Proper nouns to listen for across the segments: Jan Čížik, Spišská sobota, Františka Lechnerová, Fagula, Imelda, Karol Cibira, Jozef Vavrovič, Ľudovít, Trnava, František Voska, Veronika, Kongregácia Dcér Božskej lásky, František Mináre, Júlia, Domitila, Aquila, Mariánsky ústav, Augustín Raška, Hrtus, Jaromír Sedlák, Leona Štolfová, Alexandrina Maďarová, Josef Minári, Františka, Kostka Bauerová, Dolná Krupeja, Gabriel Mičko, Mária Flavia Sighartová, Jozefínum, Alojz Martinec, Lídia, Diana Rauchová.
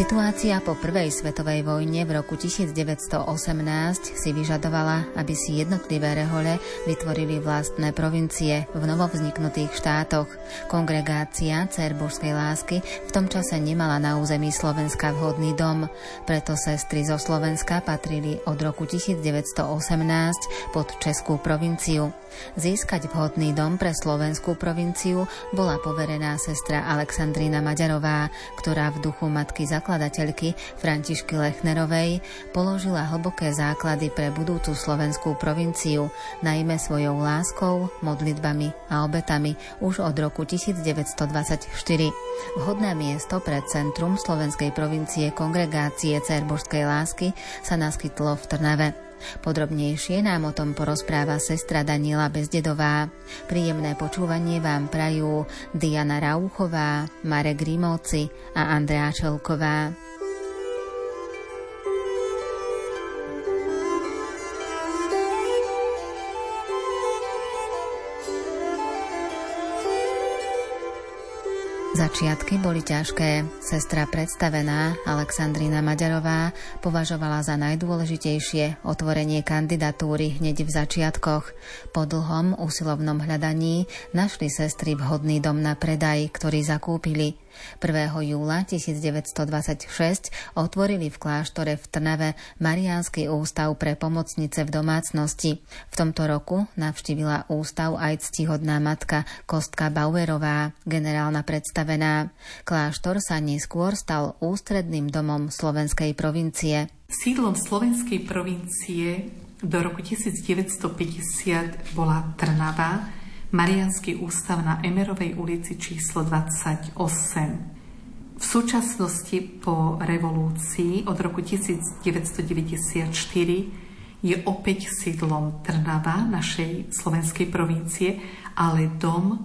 Situácia po prvej svetovej vojne v roku 1918 si vyžadovala, aby si jednotlivé rehole vytvorili vlastné provincie v novovzniknutých štátoch. Kongregácia Dcér Božskej lásky v tom čase nemala na území Slovenska vhodný dom, preto sestry zo Slovenska patrili od roku 1918 pod Českú provinciu. Získať vhodný dom pre Slovenskú provinciu bola poverená sestra Alexandrina Maďarová, ktorá v duchu matky zakladateľky Františky Lechnerovej položila hlboké základy pre budúcu slovenskú provinciu, najmä svojou láskou, modlitbami a obetami už od roku 1924. Vhodné miesto pre centrum slovenskej provincie Kongregácie Dcér Božskej lásky sa naskytlo v Trnave. Podrobnejšie nám o tom porozpráva sestra Daniela Bezdedová. Príjemné počúvanie vám prajú Diana Rauchová, Marek Grimovci a Andrea Čelková. Začiatky boli ťažké. Sestra predstavená Alexandrina Maďarová považovala za najdôležitejšie otvorenie kandidatúry hneď v začiatkoch. Po dlhom usilovnom hľadaní našli sestry vhodný dom na predaj, ktorý zakúpili. 1. júla 1926 otvorili v kláštore v Trnave Mariánsky ústav pre pomocnice v domácnosti. V tomto roku navštívila ústav aj ctihodná matka Kostka Bauerová, generálna predstavená. Kláštor sa neskôr stal ústredným domom slovenskej provincie. Sídlom slovenskej provincie do roku 1950 bola Trnava, Mariánsky ústav na Emerovej ulici číslo 28. V súčasnosti po revolúcii od roku 1994 je opäť sídlom Trnava, našej slovenskej provincie, ale dom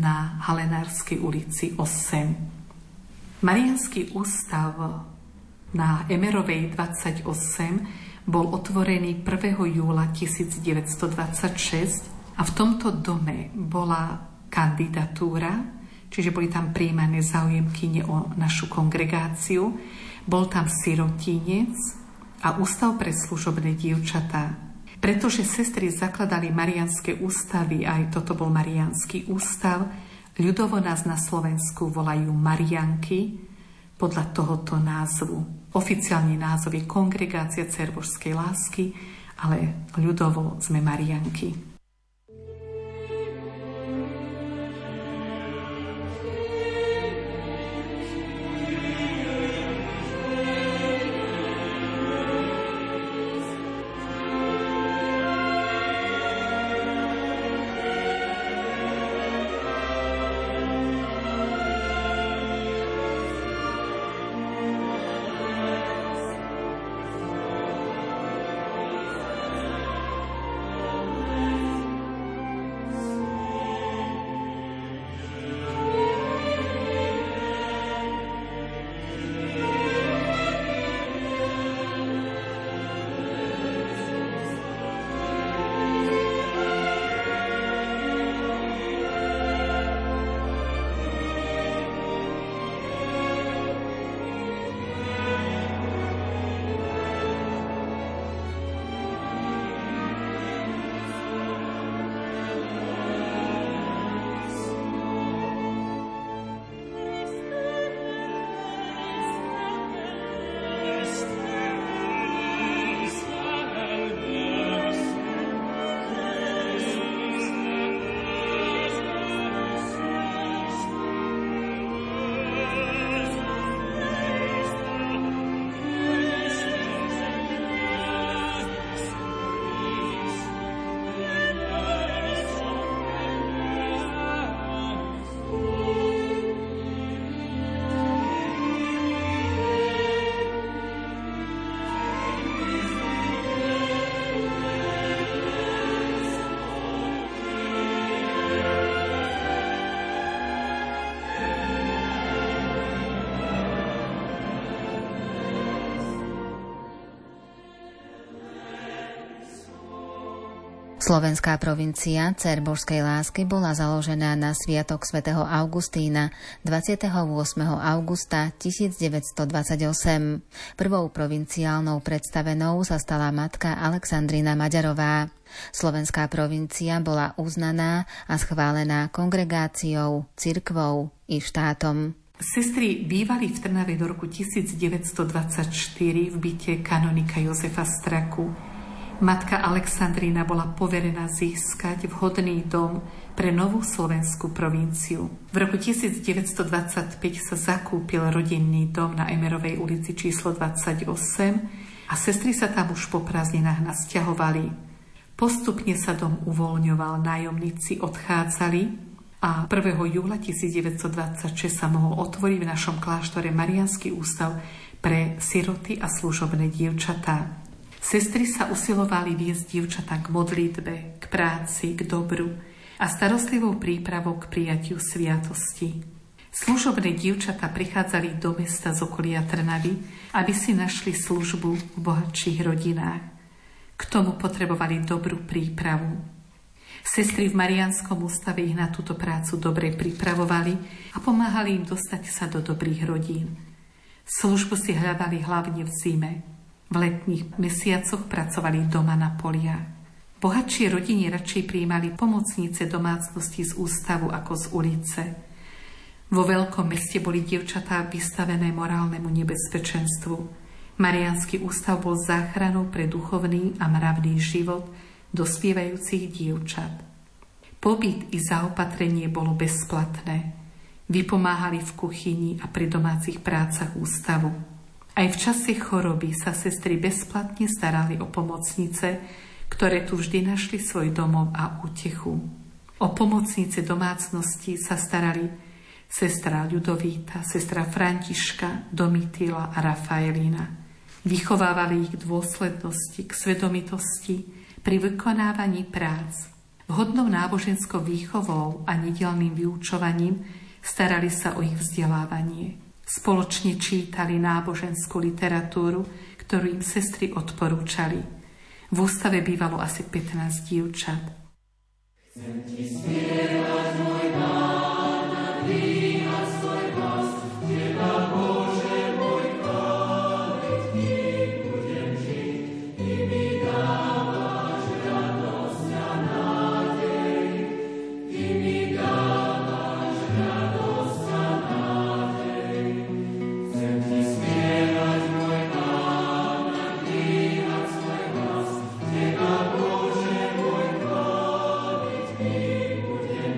na Halenárskej ulici 8. Mariánsky ústav na Emerovej 28 bol otvorený 1. júla 1926. A v tomto dome bola kandidatúra, čiže boli tam príjmané záujemkyne o našu kongregáciu, bol tam sirotínec a ústav pre služobné dievčatá. Pretože sestry zakladali mariánske ústavy, aj toto bol mariánsky ústav, ľudovo nás na Slovensku volajú Marianky podľa tohoto názvu. Oficiálny názov je Kongregácia Dcér Božskej lásky, ale ľudovo sme Marianky. Slovenská provincia Dcér Božskej lásky bola založená na sviatok svätého Augustína 28. augusta 1928. Prvou provinciálnou predstavenou sa stala matka Alexandrina Maďarová. Slovenská provincia bola uznaná a schválená kongregáciou, cirkvou i štátom. Sestry bývali v Trnave do roku 1924 v byte kanonika Jozefa Straku. Matka Alexandrina bola poverená získať vhodný dom pre novú slovenskú provinciu. V roku 1925 sa zakúpil rodinný dom na Emerovej ulici číslo 28 a sestry sa tam už po prázdninách nasťahovali. Postupne sa dom uvoľňoval, nájomníci odchádzali a 1. júla 1926 sa mohol otvoriť v našom kláštore Mariánsky ústav pre siroty a služobné dievčatá. Sestry sa usilovali viesť dievčatá k modlitbe, k práci, k dobru a starostlivou prípravou k prijatiu sviatosti. Služobné dievčatá prichádzali do mesta z okolia Trnavy, aby si našli službu v bohatších rodinách. K tomu potrebovali dobrú prípravu. Sestry v Mariánskom ústave ich na túto prácu dobre pripravovali a pomáhali im dostať sa do dobrých rodín. Službu si hľadali hlavne v zime. V letných mesiacoch pracovali doma na poliach. Bohatšie rodiny radšej prijímali pomocnice domácnosti z ústavu ako z ulice. Vo veľkom meste boli dievčatá vystavené morálnemu nebezpečenstvu. Mariánsky ústav bol záchranou pre duchovný a mravný život dospievajúcich dievčat. Pobyt i zaopatrenie bolo bezplatné. Vypomáhali v kuchyni a pri domácich prácach ústavu. Aj v čase choroby sa sestry bezplatne starali o pomocnice, ktoré tu vždy našli svoj domov a útechu. O pomocnice domácnosti sa starali sestra Ľudovíta, sestra Františka, Domitila a Rafaelína. Vychovávali ich k dôslednosti, k svedomitosti pri vykonávaní prác. Vhodnou náboženskou výchovou a nedelným vyučovaním starali sa o ich vzdelávanie. Spoločne čítali náboženskú literatúru, ktorú im sestry odporúčali. V ústave bývalo asi 15 dievčat. Chcem ti spievať, môj Pána, dvíhať svoj hlas, Teba, Bože môj, chváliť ti budem žiť. Ty mi dávaš radosť a nádej, Ty mi dávaš radosť a nádej. Bože môj, chváliť ti budem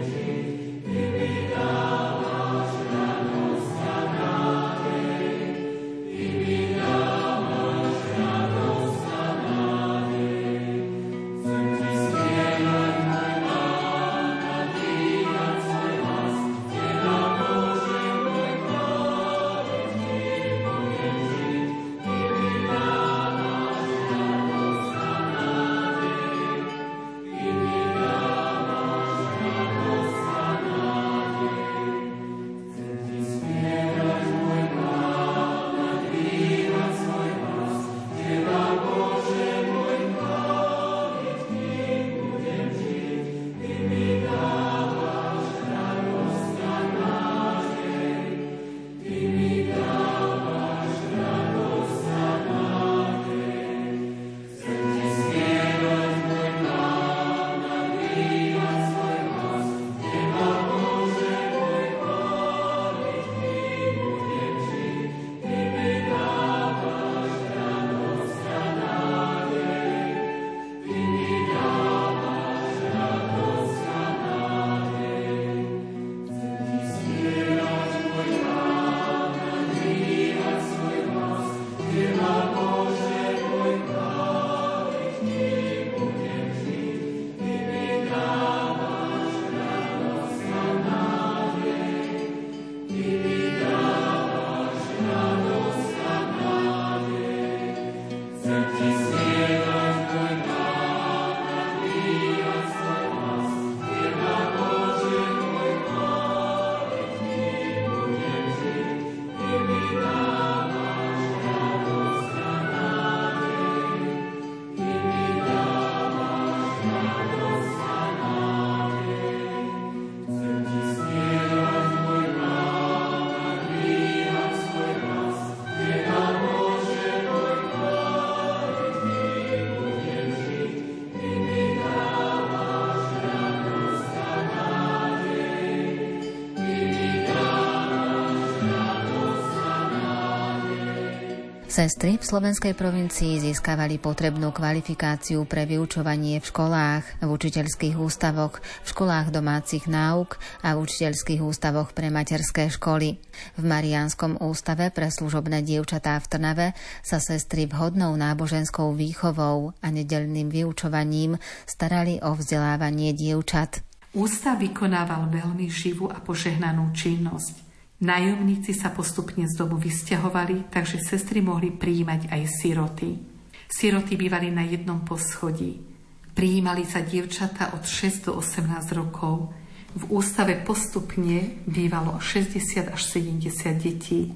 Sestry v slovenskej provincii získavali potrebnú kvalifikáciu pre vyučovanie v školách, v učiteľských ústavoch, v školách domácich náuk a v učiteľských ústavoch pre materské školy. V Mariánskom ústave pre služobné dievčatá v Trnave sa sestry vhodnou náboženskou výchovou a nedeľným vyučovaním starali o vzdelávanie dievčat. Ústav vykonával veľmi živú a požehnanú činnosť. Nájomníci sa postupne z domu vysťahovali, takže sestry mohli prijímať aj siroty. Siroty bývali na jednom poschodí. Prijímali sa dievčatá od 6 do 18 rokov. V ústave postupne bývalo 60 až 70 detí.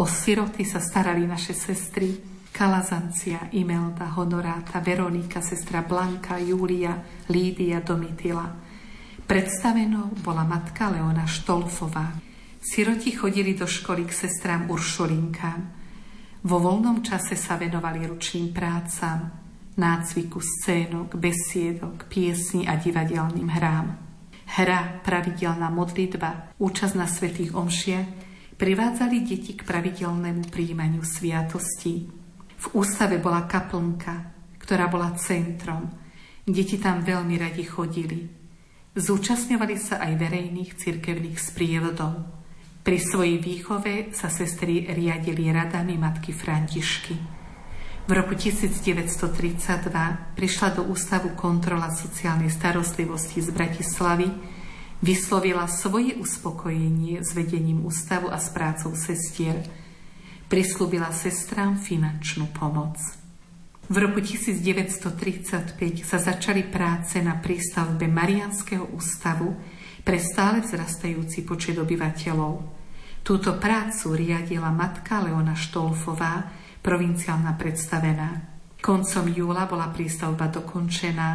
O siroty sa starali naše sestry Kalazancia, Imelda, Honoráta, Veronika, sestra Blanka, Júlia, Lídia, Domitila. Predstavenou bola matka Leona Štolfová. Siroti chodili do školy k sestrám Uršulinkám. Vo voľnom čase sa venovali ručným prácam, nácviku scénok, besiedok, piesni a divadelným hrám. Hra, pravidelná modlitba, účasť na svätých omšiach privádzali deti k pravidelnému prijímaniu sviatostí. V ústave bola kaplnka, ktorá bola centrom. Deti tam veľmi radi chodili. Zúčastňovali sa aj verejných cirkevných sprievodov. Pri svojej výchove sa sestry riadili radami matky Františky. V roku 1932 prišla do ústavu kontrola sociálnej starostlivosti z Bratislavy, vyslovila svoje uspokojenie s vedením ústavu a s prácou sestier. Prisľúbila sestrám finančnú pomoc. V roku 1935 sa začali práce na prístavbe Mariánskeho ústavu pre stále vzrastajúci počet obyvateľov. Túto prácu riadila matka Leona Štolfová, provinciálna predstavená. Koncom júla bola prístavba dokončená.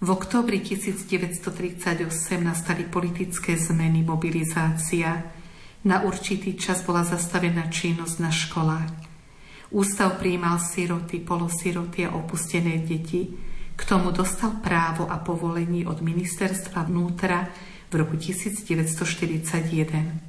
V októbri 1938 nastali politické zmeny, mobilizácia. Na určitý čas bola zastavená činnosť na školách. Ústav prijímal siroty, polosiroty a opustené deti. K tomu dostal právo a povolenie od ministerstva vnútra v roku 1941.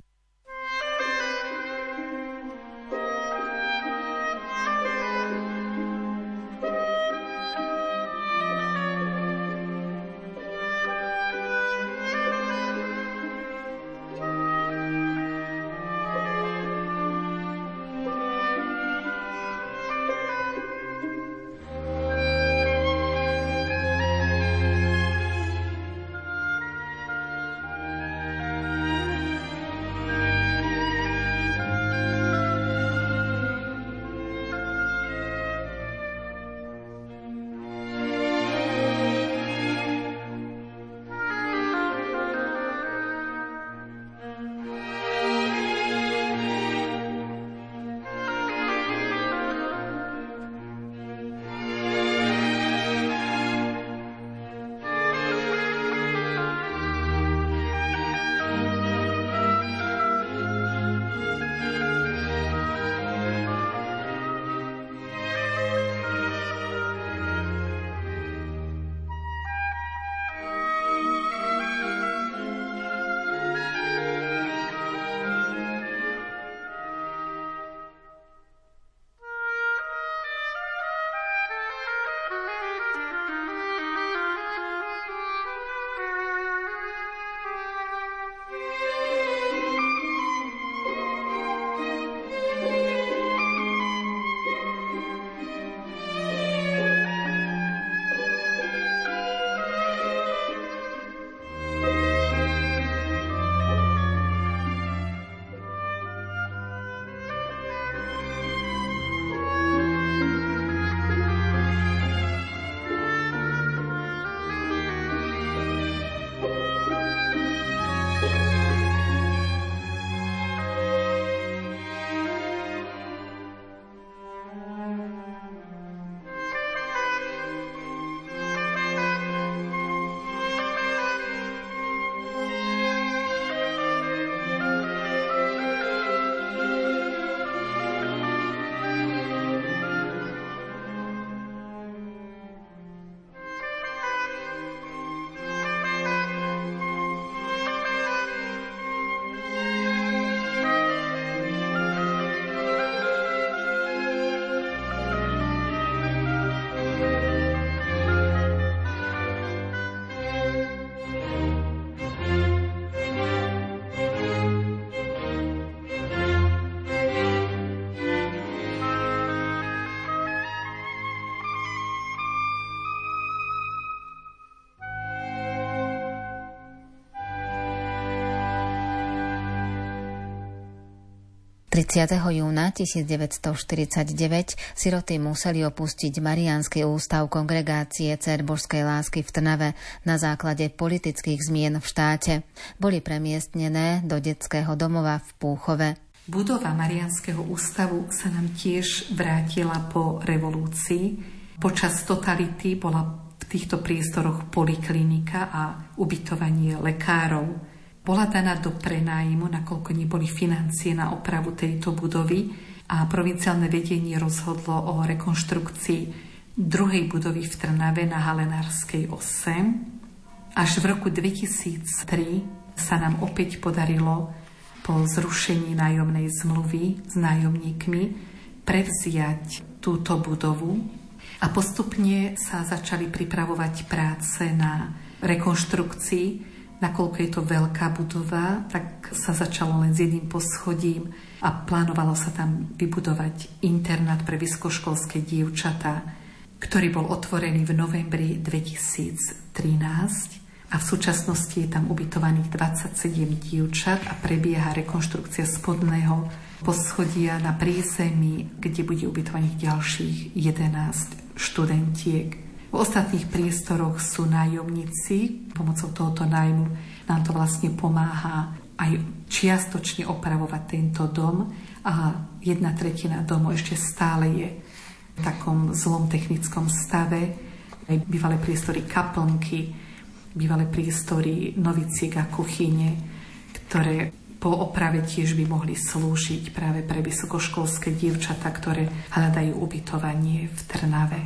30. júna 1949 siroty museli opustiť Mariánsky ústav Kongregácie Dcér Božskej lásky v Trnave na základe politických zmien v štáte. Boli premiestnené do detského domova v Púchove. Budova Mariánskeho ústavu sa nám tiež vrátila po revolúcii. Počas totality bola v týchto priestoroch poliklinika a ubytovanie lekárov. Bola daná do prenájmu, nakoľko neboli financie na opravu tejto budovy a provinciálne vedenie rozhodlo o rekonštrukcii druhej budovy v Trnave na Halenárskej 8. Až v roku 2003 sa nám opäť podarilo po zrušení nájomnej zmluvy s nájomníkmi prevziať túto budovu a postupne sa začali pripravovať práce na rekonštrukcii. Nakoľko je to veľká budova, tak sa začalo len s jedným poschodím a plánovalo sa tam vybudovať internát pre vysokoškolské dievčatá, ktorý bol otvorený v novembri 2013 a v súčasnosti je tam ubytovaných 27 dievčat a prebieha rekonštrukcia spodného poschodia na prízemí, kde bude ubytovaných ďalších 11 študentiek. V ostatných priestoroch sú nájomníci. Pomocou tohoto nájmu nám to vlastne pomáha aj čiastočne opravovať tento dom a 1/3 domu ešte stále je v takom zlom technickom stave. Aj bývalé priestory kaplnky, bývalé priestory noviciek a kuchyne, ktoré po oprave tiež by mohli slúžiť práve pre vysokoškolské dievčatá, ktoré hľadajú ubytovanie v Trnave.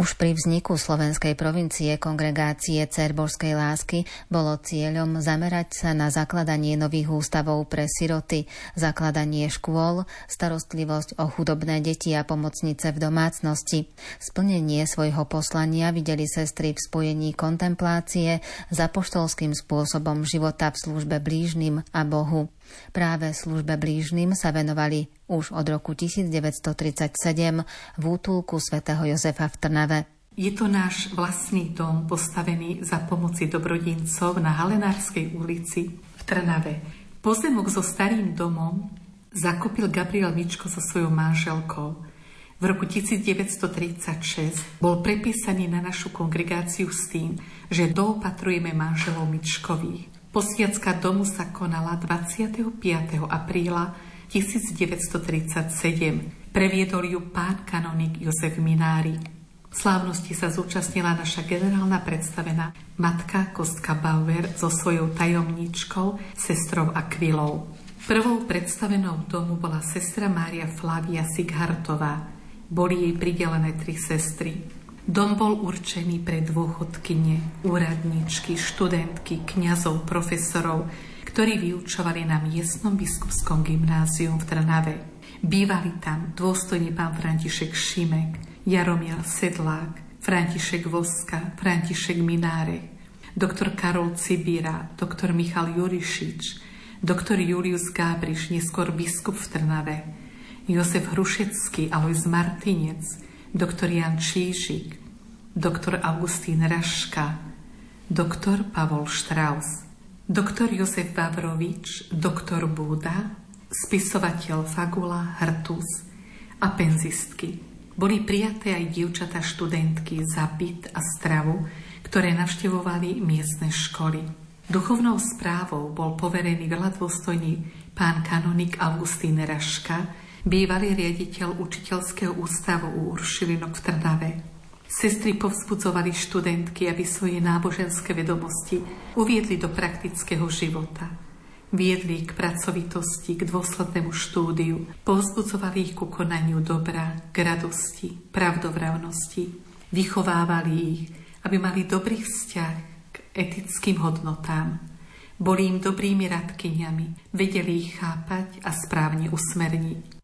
Už pri vzniku slovenskej provincie Kongregácie Dcér Božskej lásky bolo cieľom zamerať sa na zakladanie nových ústavov pre siroty, zakladanie škôl, starostlivosť o chudobné deti a pomocnice v domácnosti. Splnenie svojho poslania videli sestry v spojení kontemplácie s apoštolským spôsobom života v službe blížnym a Bohu. Práve službe blížnym sa venovali už od roku 1937 v útulku svätého Jozefa v Trnave. Je to náš vlastný dom, postavený za pomoci dobrodincov na Halenárskej ulici v Trnave. Pozemok so starým domom zakúpil Gabriel Mičko so svojou manželkou. V roku 1936 bol prepísaný na našu kongregáciu s tým, že doopatrujeme manželov Mičkových. Posviacka domu sa konala 25. apríla 1937. Previedol ju pán kanonik Josef Minári. V slávnosti sa zúčastnila naša generálna predstavená matka Kostka Bauer so svojou tajomníčkou, sestrou Aquilou. Prvou predstavenou domu bola sestra Mária Flavia Sighartová. Boli jej pridelené 3 sestry. Dom bol určený pre dôchodkyne, úradničky, študentky, kňazov, profesorov, ktorí vyučovali na miestnom biskupskom gymnáziu v Trnave. Bývali tam dôstojný pán František Šimek, Jaromír Sedlák, František Voska, František Mináre, doktor Karol Cibira, doktor Michal Jurišič, doktor Julius Gábriš, neskôr biskup v Trnave, Jozef Hrušecký, Alojz Martinec, doktor Jan Čížik, doktor Augustín Raška, doktor Pavol Štraus, doktor Jozef Vavrovič, doktor Búda, spisovateľ Fagula, Hrtus a penzistky. Boli prijaté aj dievčatá študentky za byt a stravu, ktoré navštevovali miestne školy. Duchovnou správou bol poverený veľadôstojný pán kanonik Augustín Raška, bývalý riaditeľ učiteľského ústavu u Uršulinok v Trnave. Sestry povzbudzovali študentky, aby svoje náboženské vedomosti uviedli do praktického života. Viedli ich k pracovitosti, k dôslednému štúdiu, povzbudzovali ich ku konaniu dobra, k radosti, pravdovravnosti, vychovávali ich, aby mali dobrý vzťah k etickým hodnotám. Boli im dobrými radkyňami, vedeli ich chápať a správne usmerniť.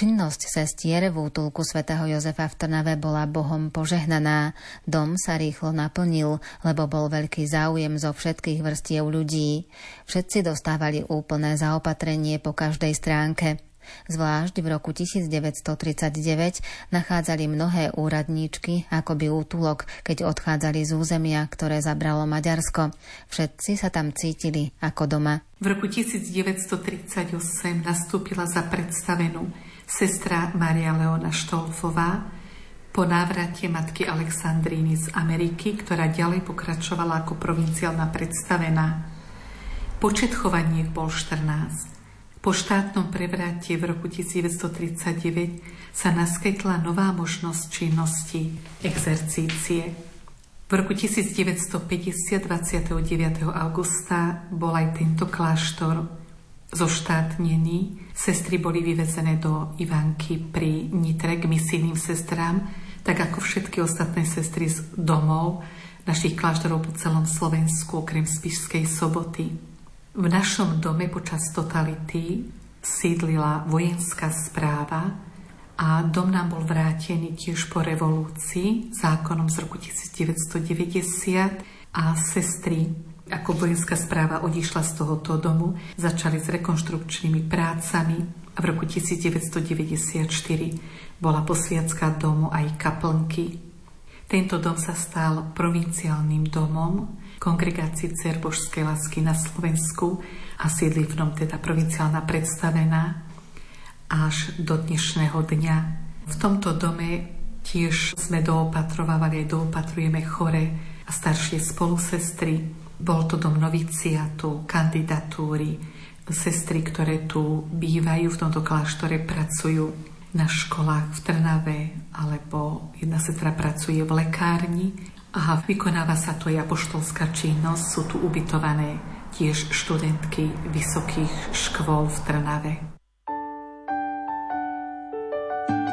Činnosť sestier v útulku svätého Jozefa v Trnave bola Bohom požehnaná. Dom sa rýchlo naplnil, lebo bol veľký záujem zo všetkých vrstiev ľudí. Všetci dostávali úplné zaopatrenie po každej stránke. Zvlášť v roku 1939 nachádzali mnohé úradníčky akoby útulok, keď odchádzali z územia, ktoré zabralo Maďarsko. Všetci sa tam cítili ako doma. V roku 1938 nastúpila za predstavenú sestra Mária Leona Štolfová po návrate matky Alexandríny z Ameriky, ktorá ďalej pokračovala ako provinciálna predstavená. Počet chovaniek bol 14. Po štátnom prevrate v roku 1939 sa naskytla nová možnosť činnosti exercície. V roku 1950, 29. augusta, bol aj tento kláštor zoštátnený. Sestry boli vyvezené do Ivanky pri Nitre k misijným sestrám, tak ako všetky ostatné sestry z domov našich kláštorov po celom Slovensku, okrem Spišskej Soboty. V našom dome počas totality sídlila vojenská správa a dom nám bol vrátený tiež po revolúcii zákonom z roku 1990 a sestry, ako vojenská správa odišla z tohoto domu, začali s rekonštrukčnými prácami a v roku 1994 bola posviacka domu aj kaplnky. Tento dom sa stal provinciálnym domom Kongregácii Dcér Božskej lásky na Slovensku a sídli v ňom teda provinciálna predstavená až do dnešného dňa. V tomto dome tiež sme doopatrovávali, doopatrujeme chore a staršie spolusestry. Bol to dom noviciátu, kandidatúry, sestry, ktoré tu bývajú, v tomto kláštore pracujú na školách v Trnave, alebo jedna sestra pracuje v lekárni. A vykonáva sa to aj apoštolská činnosť, sú tu ubytované tiež študentky vysokých škôl v Trnave.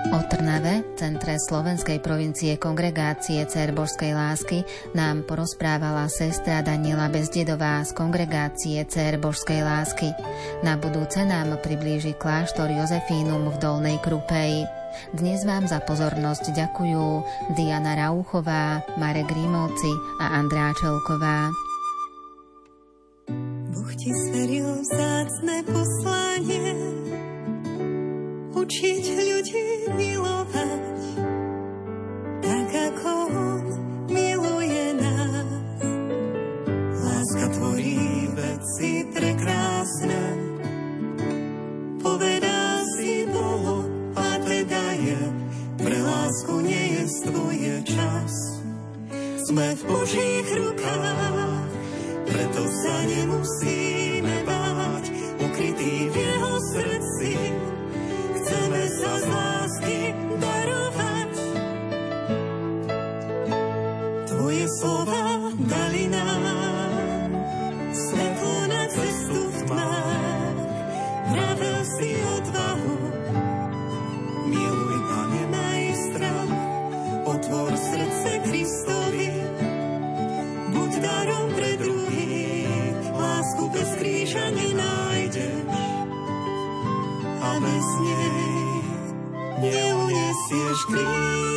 O Trnave, centre slovenskej provincie Kongregácie Dcér Božskej lásky, nám porozprávala sestra Daniela Bezdedová z Kongregácie Dcér Božskej lásky. Na budúce nám priblíži kláštor Jozefínum v Dolnej Krupeji. Dnes vám za pozornosť ďakujú Diana Rauchová, Marek Grimovci a Andrea Čelková. Boh ti zveril vzácne poslanie učiť ľudí milovať, tak ako On miluje nás. Láska tvorí veci prekrásne, povedá si bolo. Pre lásku nie je tvoje čas. Sme v Božích rukách, preto sa nemusíme báť. Ukrytí v jeho srdci, chceme sa z lásky darovať. Tvoje slova dali nám svetlo na cestu v tmách. Vravel si odvahu, miluj, Pane, majstra, otvor srdce Kristovi, buď darom pre druhých, lásku bez kríža nenájdeš a bez nej neuniesieš kríž.